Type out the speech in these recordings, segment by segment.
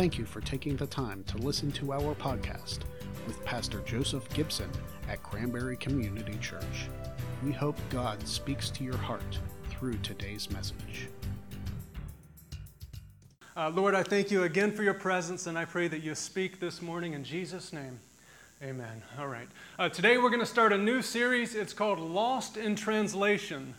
Thank you for taking the time to listen to our podcast with Pastor Joseph Gibson at Cranberry Community Church. We hope God speaks to your heart through today's message. Lord, I thank you again for your presence, and I pray that you speak this morning in Jesus' name. Amen. All right. Today we're going to start a new series. It's called Lost in Translation.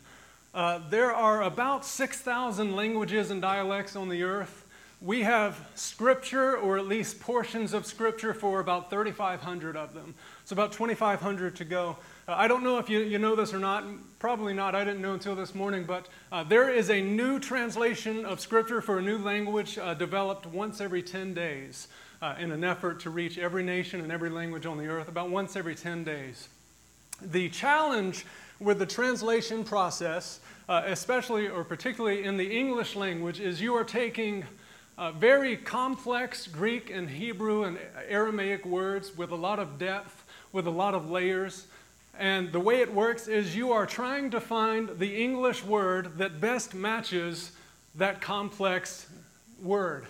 There are about 6,000 languages and dialects on the earth. We have scripture, or at least portions of scripture, for about 3,500 of them. So about 2,500 to go. I don't know if you know this or not. Probably not. I didn't know until this morning. But there is a new translation of scripture for a new language developed once every 10 days in an effort to reach every nation and every language on the earth, about once every 10 days. The challenge with the translation process, especially or particularly in the English language, is you are taking very complex Greek and Hebrew and Aramaic words with a lot of depth, with a lot of layers. And the way it works is you are trying to find the English word that best matches that complex word.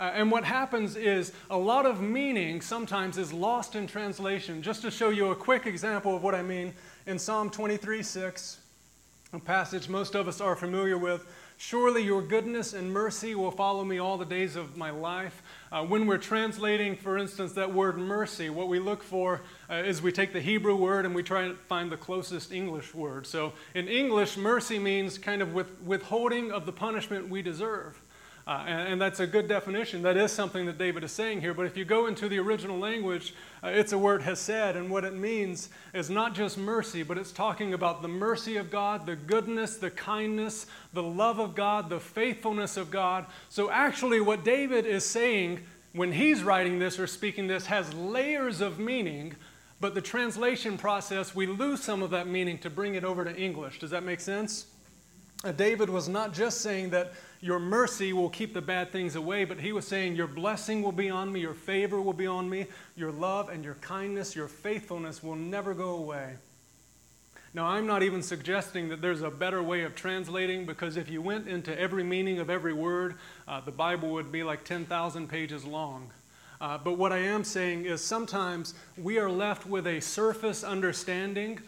And what happens is a lot of meaning sometimes is lost in translation. Just to show you a quick example of what I mean, in Psalm 23:6, a passage most of us are familiar with, surely your goodness and mercy will follow me all the days of my life. When we're translating, for instance, that word mercy, what we look for is we take the Hebrew word and we try to find the closest English word. So in English, mercy means kind of withholding of the punishment we deserve. And that's a good definition. That is something that David is saying here. But if you go into the original language, it's a word hesed, and what it means is not just mercy, but it's talking about the mercy of God, the goodness, the kindness, the love of God, the faithfulness of God. So actually what David is saying when he's writing this or speaking this has layers of meaning, but the translation process, we lose some of that meaning to bring it over to English. Does that make sense? David was not just saying that your mercy will keep the bad things away, but he was saying your blessing will be on me, your favor will be on me, your love and your kindness, your faithfulness will never go away. Now, I'm not even suggesting that there's a better way of translating, because if you went into every meaning of every word, the Bible would be like 10,000 pages long. But what I am saying is sometimes we are left with a surface understanding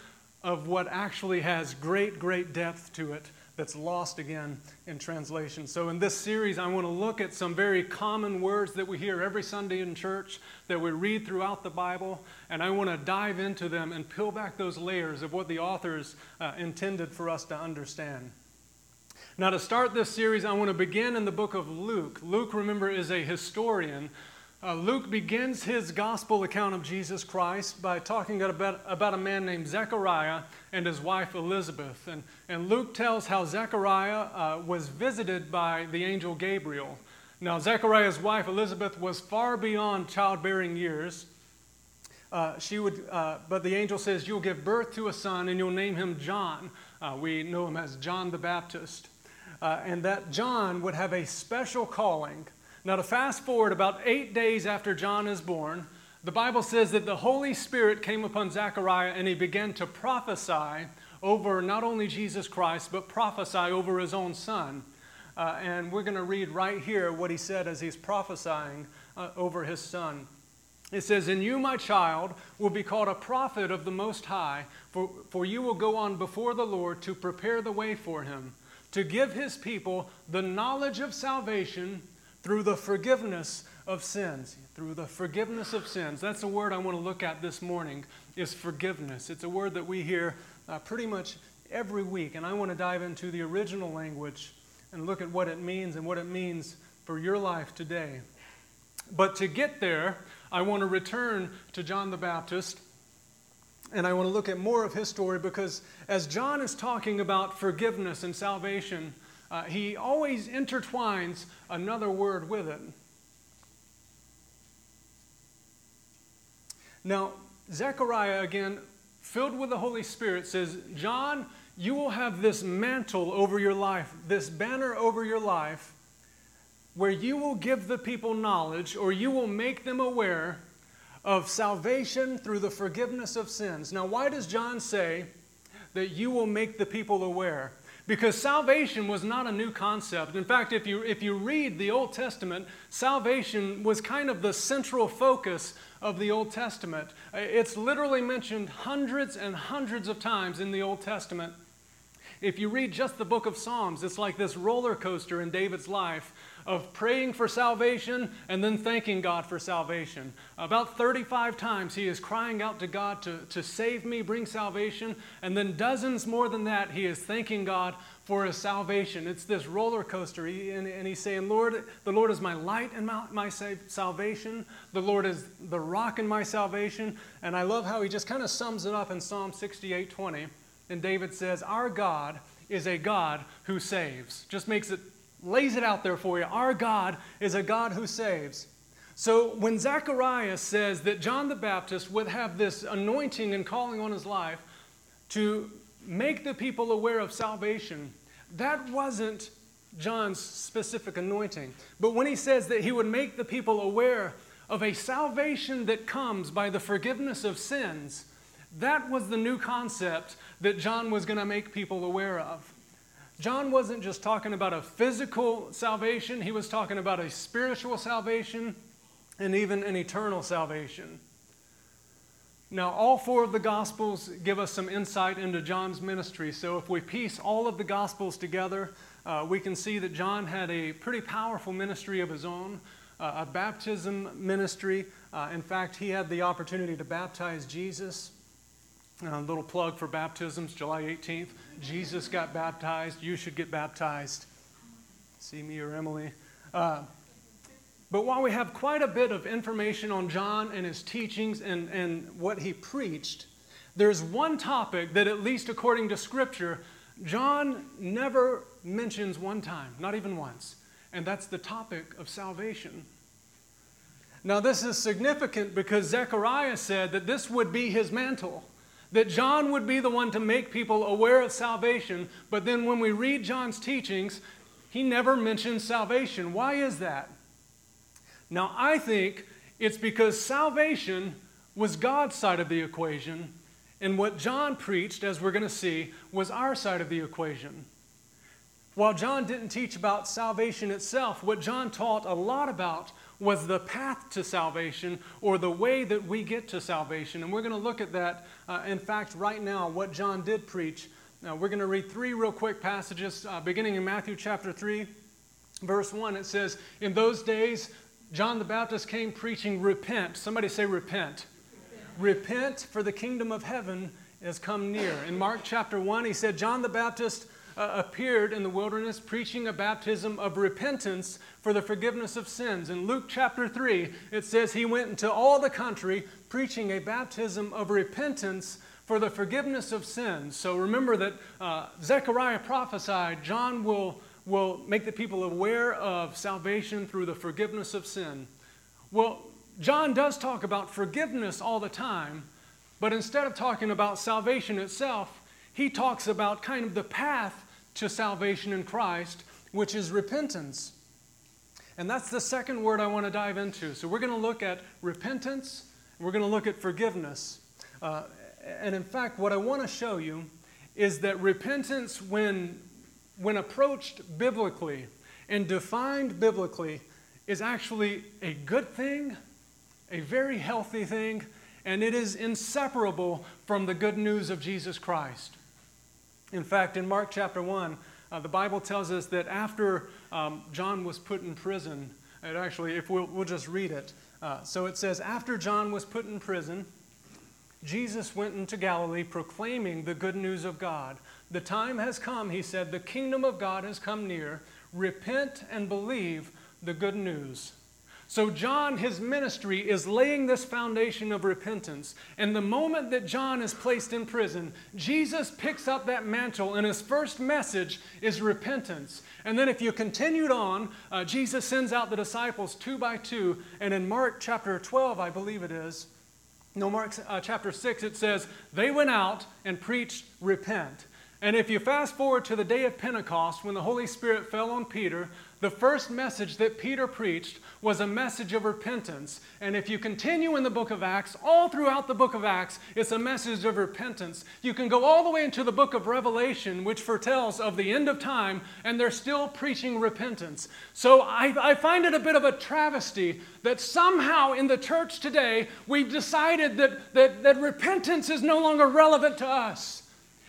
of what actually has great, great depth to it. That's lost again in translation. So in this series, I want to look at some very common words that we hear every Sunday in church, that we read throughout the Bible, and I want to dive into them and peel back those layers of what the authors intended for us to understand. Now, to start this series, I want to begin in the book of Luke. Luke, remember, is a historian. Luke begins his gospel account of Jesus Christ by talking about a man named Zechariah and his wife Elizabeth. And Luke tells how Zechariah was visited by the angel Gabriel. Now, Zechariah's wife Elizabeth was far beyond childbearing years. But the angel says, you'll give birth to a son and you'll name him John. We know him as John the Baptist. And that John would have a special calling. Now, to fast forward about 8 days after John is born, the Bible says that the Holy Spirit came upon Zechariah and he began to prophesy over not only Jesus Christ, but prophesy over his own son. And we're going to read right here what he said as he's prophesying over his son. It says, and you, my child, will be called a prophet of the Most High, for you will go on before the Lord to prepare the way for him, to give his people the knowledge of salvation through the forgiveness of sins. Through the forgiveness of sins. That's the word I want to look at this morning, is forgiveness. It's a word that we hear pretty much every week, and I want to dive into the original language and look at what it means and what it means for your life today. But to get there, I want to return to John the Baptist, and I want to look at more of his story, because as John is talking about forgiveness and salvation, he always intertwines another word with it. Now, Zechariah, again, filled with the Holy Spirit, says, John, you will have this mantle over your life, this banner over your life, where you will give the people knowledge, or you will make them aware of salvation through the forgiveness of sins. Now, why does John say that you will make the people aware? Because salvation was not a new concept. In fact, if you read the Old Testament, salvation was kind of the central focus of the Old Testament. It's literally mentioned hundreds and hundreds of times in the Old Testament. If you read just the book of Psalms, it's like this roller coaster in David's life of praying for salvation and then thanking God for salvation. About 35 times he is crying out to God to save me, bring salvation, and then dozens more than that he is thanking God for his salvation. It's this roller coaster, and he's saying, Lord, the Lord is my light and my salvation. The Lord is the rock in my salvation. And I love how he just kind of sums it up in Psalm 68:20. And David says, our God is a God who saves. Just lays it out there for you. Our God is a God who saves. So when Zechariah says that John the Baptist would have this anointing and calling on his life to make the people aware of salvation, that wasn't John's specific anointing. But when he says that he would make the people aware of a salvation that comes by the forgiveness of sins, that was the new concept that John was going to make people aware of. John wasn't just talking about a physical salvation. He was talking about a spiritual salvation and even an eternal salvation. Now, all four of the Gospels give us some insight into John's ministry. So if we piece all of the Gospels together, we can see that John had a pretty powerful ministry of his own, a baptism ministry. In fact, he had the opportunity to baptize Jesus. A little plug for baptisms, July 18th. Jesus got baptized. You should get baptized. See me or Emily. But while we have quite a bit of information on John and his teachings and what he preached, there's one topic that, at least according to Scripture, John never mentions one time, not even once, and that's the topic of salvation. Now, this is significant because Zechariah said that this would be his mantle, that John would be the one to make people aware of salvation, but then when we read John's teachings, he never mentions salvation. Why is that? Now, I think it's because salvation was God's side of the equation, and what John preached, as we're going to see, was our side of the equation. While John didn't teach about salvation itself, what John taught a lot about was the path to salvation, or the way that we get to salvation. And we're going to look at that, in fact, right now, what John did preach. Now, we're going to read three real quick passages, beginning in Matthew chapter 3, verse 1. It says, in those days, John the Baptist came preaching, repent. Somebody say repent. Repent, repent, for the kingdom of heaven has come near. In Mark chapter 1, he said, John the Baptist appeared in the wilderness preaching a baptism of repentance for the forgiveness of sins. In Luke chapter 3, it says he went into all the country preaching a baptism of repentance for the forgiveness of sins. So remember that Zechariah prophesied John will make the people aware of salvation through the forgiveness of sin. Well, John does talk about forgiveness all the time, but instead of talking about salvation itself, he talks about kind of the path to salvation in Christ, which is repentance. And that's the second word I want to dive into. So we're going to look at repentance, and we're going to look at forgiveness. And in fact, what I want to show you is that repentance, when approached biblically and defined biblically, is actually a good thing, a very healthy thing, and it is inseparable from the good news of Jesus Christ. In fact, in Mark chapter 1, the Bible tells us that after John was put in prison, it actually, if we'll just read it. So it says, after John was put in prison, Jesus went into Galilee proclaiming the good news of God. The time has come, he said, the kingdom of God has come near. Repent and believe the good news. So John, his ministry, is laying this foundation of repentance. And the moment that John is placed in prison, Jesus picks up that mantle, and his first message is repentance. And then if you continued on, Jesus sends out the disciples two by two. And in Mark chapter 12, I believe it is, no, Mark chapter 6, it says, they went out and preached repent. And if you fast forward to the day of Pentecost, when the Holy Spirit fell on Peter, the first message that Peter preached was a message of repentance. And if you continue in the book of Acts, all throughout the book of Acts, it's a message of repentance. You can go all the way into the book of Revelation, which foretells of the end of time, and they're still preaching repentance. So I find it a bit of a travesty that somehow in the church today, we've decided that repentance is no longer relevant to us.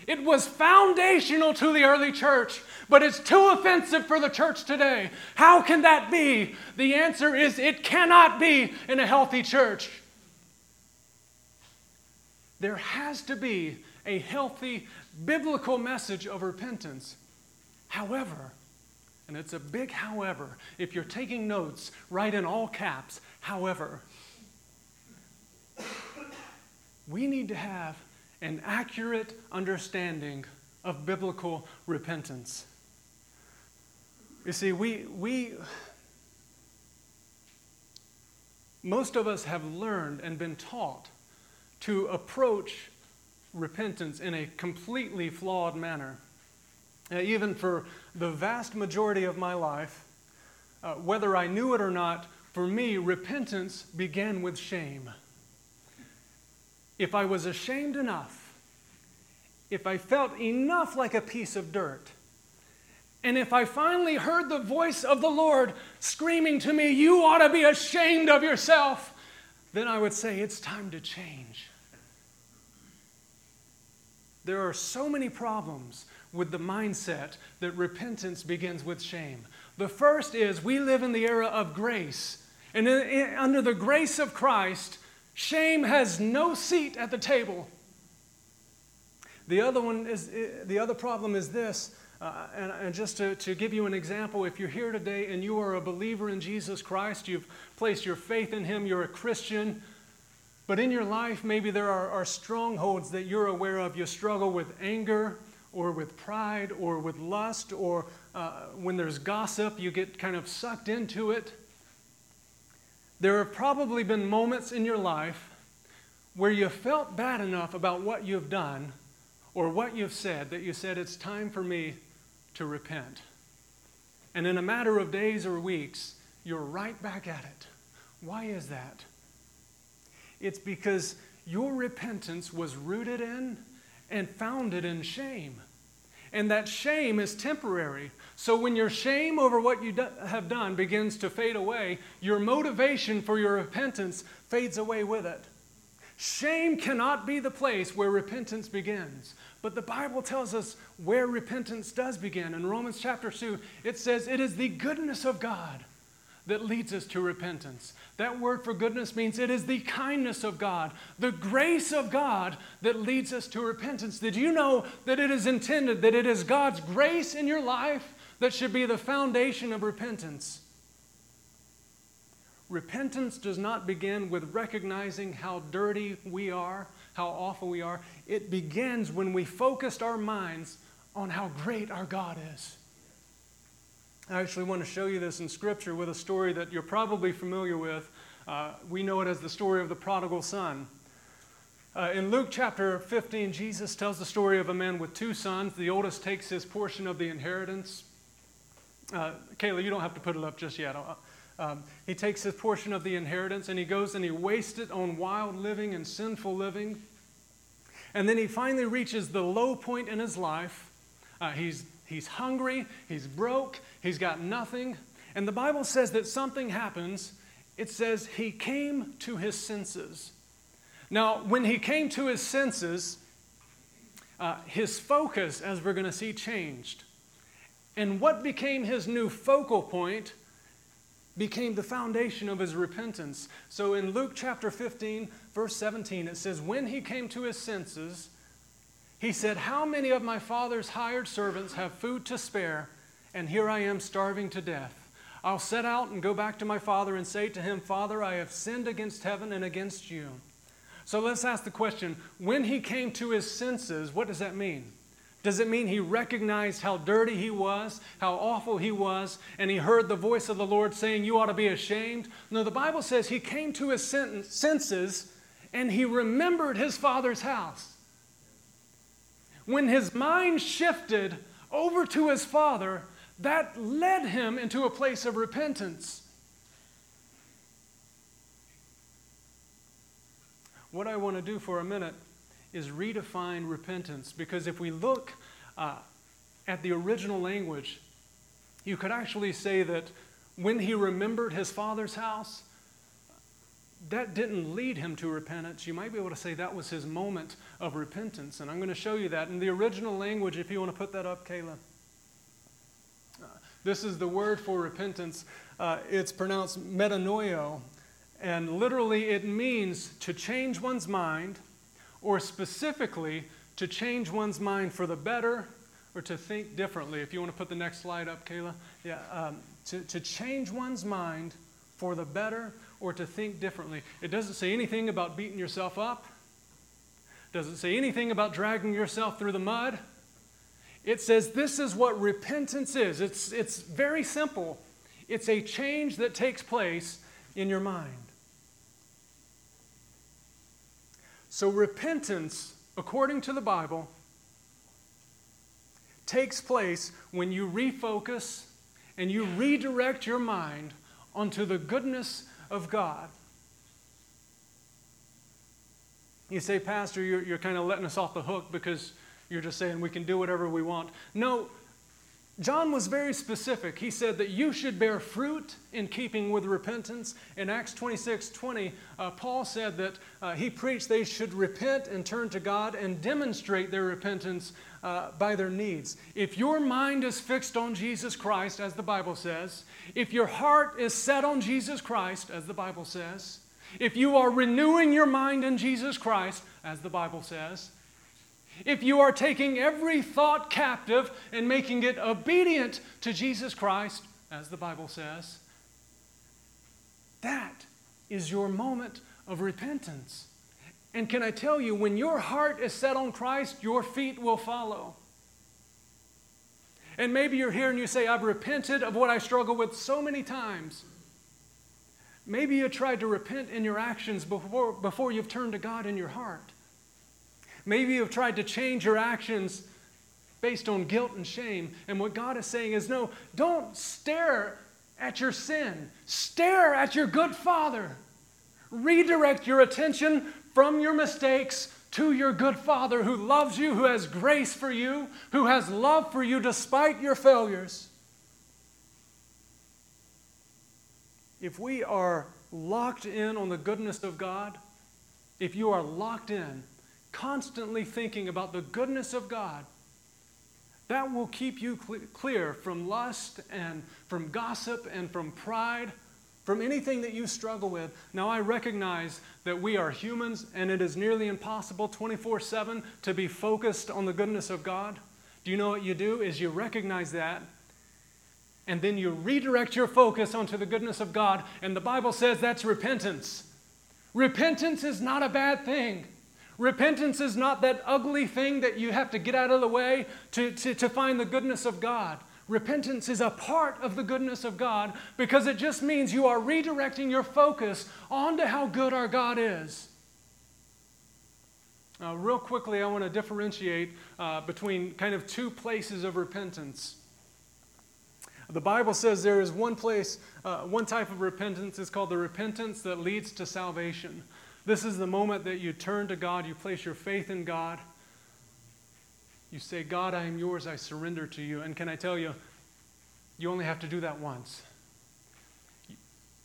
It was foundational to the early church, but it's too offensive for the church today. How can that be? The answer is it cannot be in a healthy church. There has to be a healthy biblical message of repentance. However, and it's a big however, if you're taking notes, write in all caps, however, we need to have an accurate understanding of biblical repentance. You see, we most of us have learned and been taught to approach repentance in a completely flawed manner. Even for the vast majority of my life, whether I knew it or not, for me, repentance began with shame. If I was ashamed enough, if I felt enough like a piece of dirt, and if I finally heard the voice of the Lord screaming to me, "You ought to be ashamed of yourself," then I would say, it's time to change. There are so many problems with the mindset that repentance begins with shame. The first is we live in the era of grace, and under the grace of Christ, shame has no seat at the table. The other problem is this, and just to give you an example, if you're here today and you are a believer in Jesus Christ, you've placed your faith in Him, you're a Christian, but in your life maybe there are strongholds that you're aware of. You struggle with anger or with pride or with lust, or when there's gossip, you get kind of sucked into it. There have probably been moments in your life where you felt bad enough about what you've done or what you've said that you said, it's time for me to repent. And in a matter of days or weeks, you're right back at it. Why is that? It's because your repentance was rooted in and founded in shame. And that shame is temporary. So when your shame over what you have done begins to fade away, your motivation for your repentance fades away with it. Shame cannot be the place where repentance begins. But the Bible tells us where repentance does begin. In Romans chapter 2, it says, it is the goodness of God that leads us to repentance. That word for goodness means it is the kindness of God, the grace of God that leads us to repentance. Did you know that it is intended, that it is God's grace in your life that should be the foundation of repentance? Repentance does not begin with recognizing how dirty we are, how awful we are. It begins when we focused our minds on how great our God is. I actually want to show you this in Scripture with a story that you're probably familiar with. We know it as the story of the prodigal son. In Luke chapter 15, Jesus tells the story of a man with two sons. The oldest takes his portion of the inheritance. Kayla, you don't have to put it up just yet. He takes his portion of the inheritance, and he goes and he wastes it on wild living and sinful living. And then he finally reaches the low point in his life. He's hungry, he's broke, he's got nothing. And the Bible says that something happens. It says he came to his senses. Now, when he came to his senses, his focus, as we're going to see, changed. And what became his new focal point became the foundation of his repentance. So in Luke chapter 15, verse 17, it says, when he came to his senses, he said, how many of my father's hired servants have food to spare, and here I am starving to death? I'll set out and go back to my father and say to him, Father, I have sinned against heaven and against you. So let's ask the question, when he came to his senses, what does that mean? Does it mean he recognized how dirty he was, how awful he was, and he heard the voice of the Lord saying, you ought to be ashamed? No, the Bible says he came to his senses, and he remembered his father's house. When his mind shifted over to his father, that led him into a place of repentance. What I want to do for a minute is redefine repentance, because if we look at the original language, you could actually say that when he remembered his father's house, that didn't lead him to repentance. You might be able to say that was his moment of repentance, and I'm going to show you that in the original language, if you want to put that up, Kayla. This is the word for repentance. It's pronounced metanoio, and literally it means to change one's mind, or specifically to change one's mind for the better, or to think differently. If you want to put the next slide up, Kayla. Yeah, to change one's mind for the better, or to think differently. It doesn't say anything about beating yourself up. It doesn't say anything about dragging yourself through the mud. It says this is what repentance is. It's very simple. It's a change that takes place in your mind. So repentance, according to the Bible, takes place when you refocus and you redirect your mind onto the goodness of God. You say, Pastor, you're kind of letting us off the hook because you're just saying we can do whatever we want. No, John was very specific. He said that you should bear fruit in keeping with repentance. In Acts 26:20, Paul said that he preached they should repent and turn to God and demonstrate their repentance by their needs. If your mind is fixed on Jesus Christ, as the Bible says, if your heart is set on Jesus Christ, as the Bible says, if you are renewing your mind in Jesus Christ, as the Bible says, if you are taking every thought captive and making it obedient to Jesus Christ, as the Bible says, that is your moment of repentance. And can I tell you, when your heart is set on Christ, your feet will follow. And maybe you're here and you say, I've repented of what I struggle with so many times. Maybe you tried to repent in your actions before you've turned to God in your heart. Maybe you've tried to change your actions based on guilt and shame. And what God is saying is, no, don't stare at your sin. Stare at your good Father. Redirect your attention from your mistakes to your good Father who loves you, who has grace for you, who has love for you despite your failures. If we are locked in on the goodness of God, if you are locked in, constantly thinking about the goodness of God, that will keep you clear from lust and from gossip and from pride, from anything that you struggle with. Now, I recognize that we are humans and it is nearly impossible 24/7 to be focused on the goodness of God. Do you know what you do? Is you recognize that and then you redirect your focus onto the goodness of God. And the Bible says that's repentance. Repentance is not a bad thing. Repentance is not that ugly thing that you have to get out of the way to find the goodness of God. Repentance is a part of the goodness of God because it just means you are redirecting your focus onto how good our God is. Real quickly, I want to differentiate between kind of two places of repentance. The Bible says there is one place, one type of repentance is called the repentance that leads to salvation. This is the moment that you turn to God, you place your faith in God. You say, God, I am yours, I surrender to you. And can I tell you, you only have to do that once.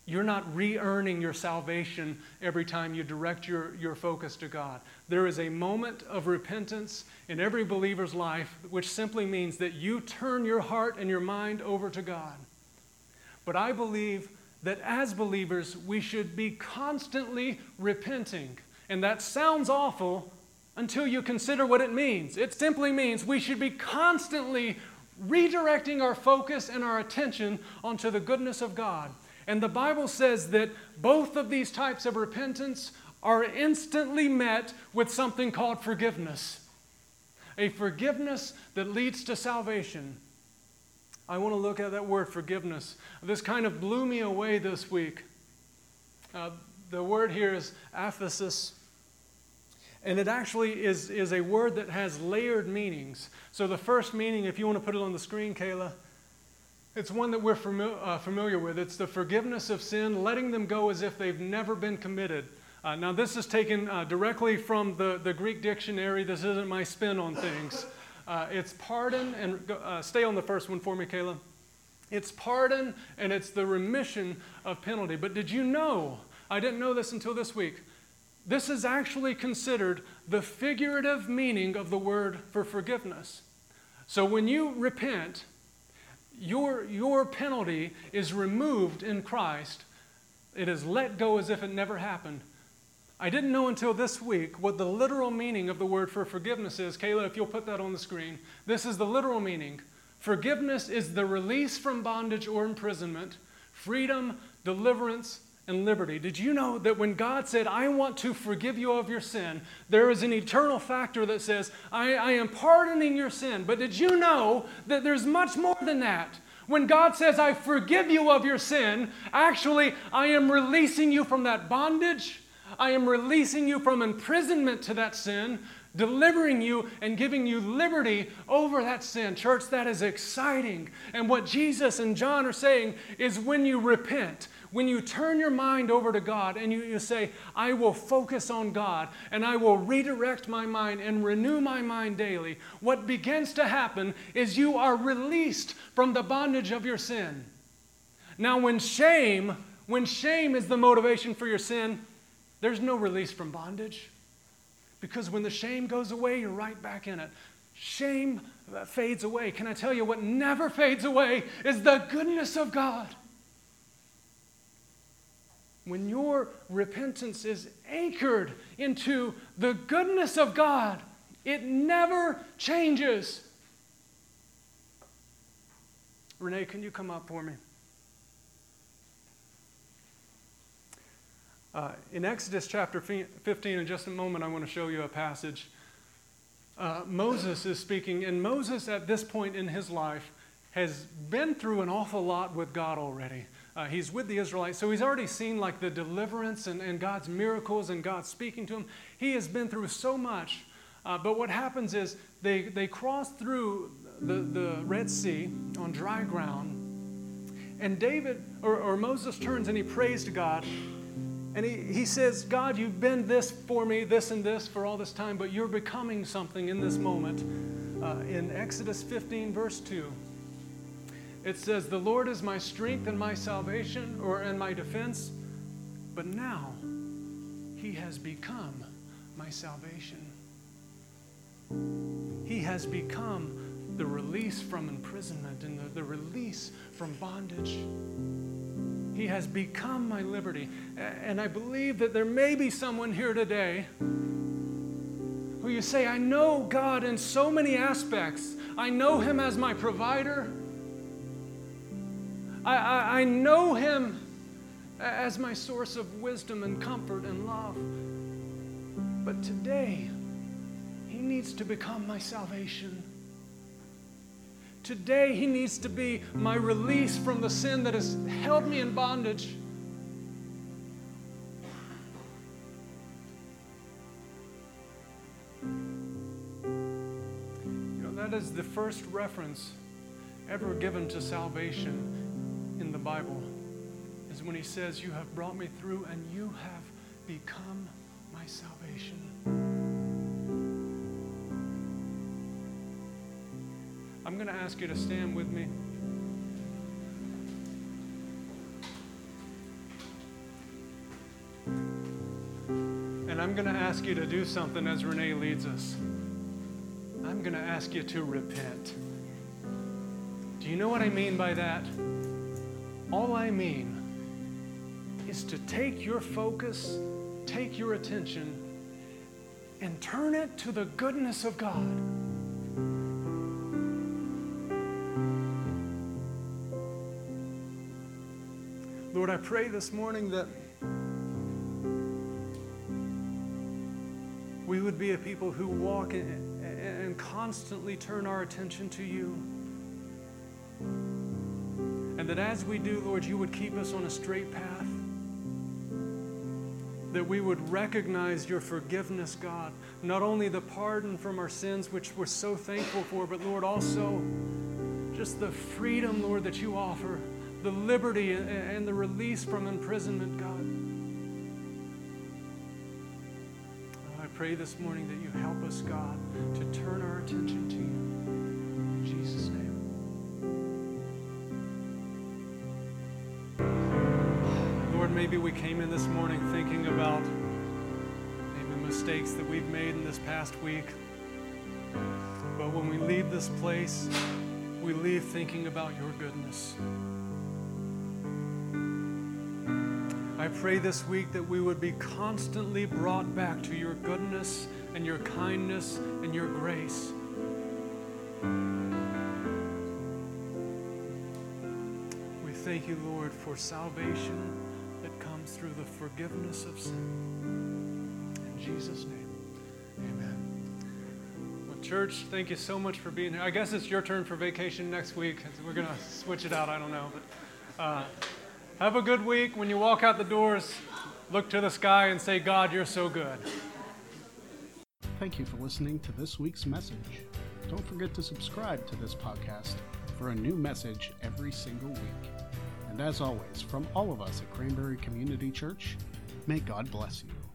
You're not re-earning your salvation every time you direct your focus to God. There is a moment of repentance in every believer's life, which simply means that you turn your heart and your mind over to God. But I believe that as believers, we should be constantly repenting. And that sounds awful until you consider what it means. It simply means we should be constantly redirecting our focus and our attention onto the goodness of God. And the Bible says that both of these types of repentance are instantly met with something called forgiveness. A forgiveness that leads to salvation. I want to look at that word, forgiveness. This kind of blew me away this week. The word here is aphesis. And it actually is a word that has layered meanings. So the first meaning, if you want to put it on the screen, Kayla, it's one that we're familiar with. It's the forgiveness of sin, letting them go as if they've never been committed. Now, this is taken directly from the Greek dictionary. This isn't my spin on things. It's pardon and stay on the first one for me, Kayla. It's pardon and it's the remission of penalty. But did you know, I didn't know this until this week, this is actually considered the figurative meaning of the word for forgiveness. So when you repent, your penalty is removed in Christ. It is let go as if it never happened. I didn't know until this week what the literal meaning of the word for forgiveness is. Kayla, if you'll put that on the screen. This is the literal meaning. Forgiveness is the release from bondage or imprisonment, freedom, deliverance, and liberty. Did you know that when God said, I want to forgive you of your sin, there is an eternal factor that says, I am pardoning your sin. But did you know that there's much more than that? When God says, I forgive you of your sin, actually, I am releasing you from that bondage. I am releasing you from imprisonment to that sin, delivering you and giving you liberty over that sin. Church, that is exciting. And what Jesus and John are saying is when you repent, when you turn your mind over to God and you say, I will focus on God and I will redirect my mind and renew my mind daily, what begins to happen is you are released from the bondage of your sin. Now, when shame is the motivation for your sin, there's no release from bondage. Because when the shame goes away, you're right back in it. Shame fades away. Can I tell you what never fades away is the goodness of God? When your repentance is anchored into the goodness of God, it never changes. Renee, can you come up for me? In Exodus chapter 15, in just a moment, I want to show you a passage. Moses is speaking, and Moses at this point in his life has been through an awful lot with God already. He's with the Israelites, so he's already seen like the deliverance and God's miracles and God speaking to him. He has been through so much, but what happens is they cross through the Red Sea on dry ground, and Moses turns and he prays to God. And he says, God, you've been this for me, this and this for all this time, but you're becoming something in this moment. In Exodus 15, verse 2, it says, the Lord is my strength and my salvation, and my defense, but now he has become my salvation. He has become the release from imprisonment and the release from bondage. He has become my liberty. And I believe that there may be someone here today who you say, I know God in so many aspects. I know him as my provider. I know him as my source of wisdom and comfort and love. But today, he needs to become my salvation. Today, he needs to be my release from the sin that has held me in bondage. You know, that is the first reference ever given to salvation in the Bible, is when he says, you have brought me through and you have become my salvation. I'm going to ask you to stand with me. And I'm going to ask you to do something as Renee leads us. I'm going to ask you to repent. Do you know what I mean by that? All I mean is to take your focus, take your attention, and turn it to the goodness of God. Lord, I pray this morning that we would be a people who walk and constantly turn our attention to you. And that as we do, Lord, you would keep us on a straight path. that we would recognize your forgiveness, God. Not only the pardon from our sins, which we're so thankful for, but Lord, also just the freedom, Lord, that you offer, the liberty and the release from imprisonment, God. I pray this morning that you help us, God, to turn our attention to you. In Jesus' name. Maybe we came in this morning thinking about maybe mistakes that we've made in this past week. But when we leave this place, we leave thinking about your goodness. I pray this week that we would be constantly brought back to your goodness and your kindness and your grace. We thank you, Lord, for salvation through the forgiveness of sin. In Jesus' name, amen. Well, church, thank you so much for being here. I guess it's your turn for vacation next week. We're going to switch it out, I don't know. But have a good week. When you walk out the doors, look to the sky and say, God, you're so good. Thank you for listening to this week's message. Don't forget to subscribe to this podcast for a new message every single week. And as always, from all of us at Cranberry Community Church, may God bless you.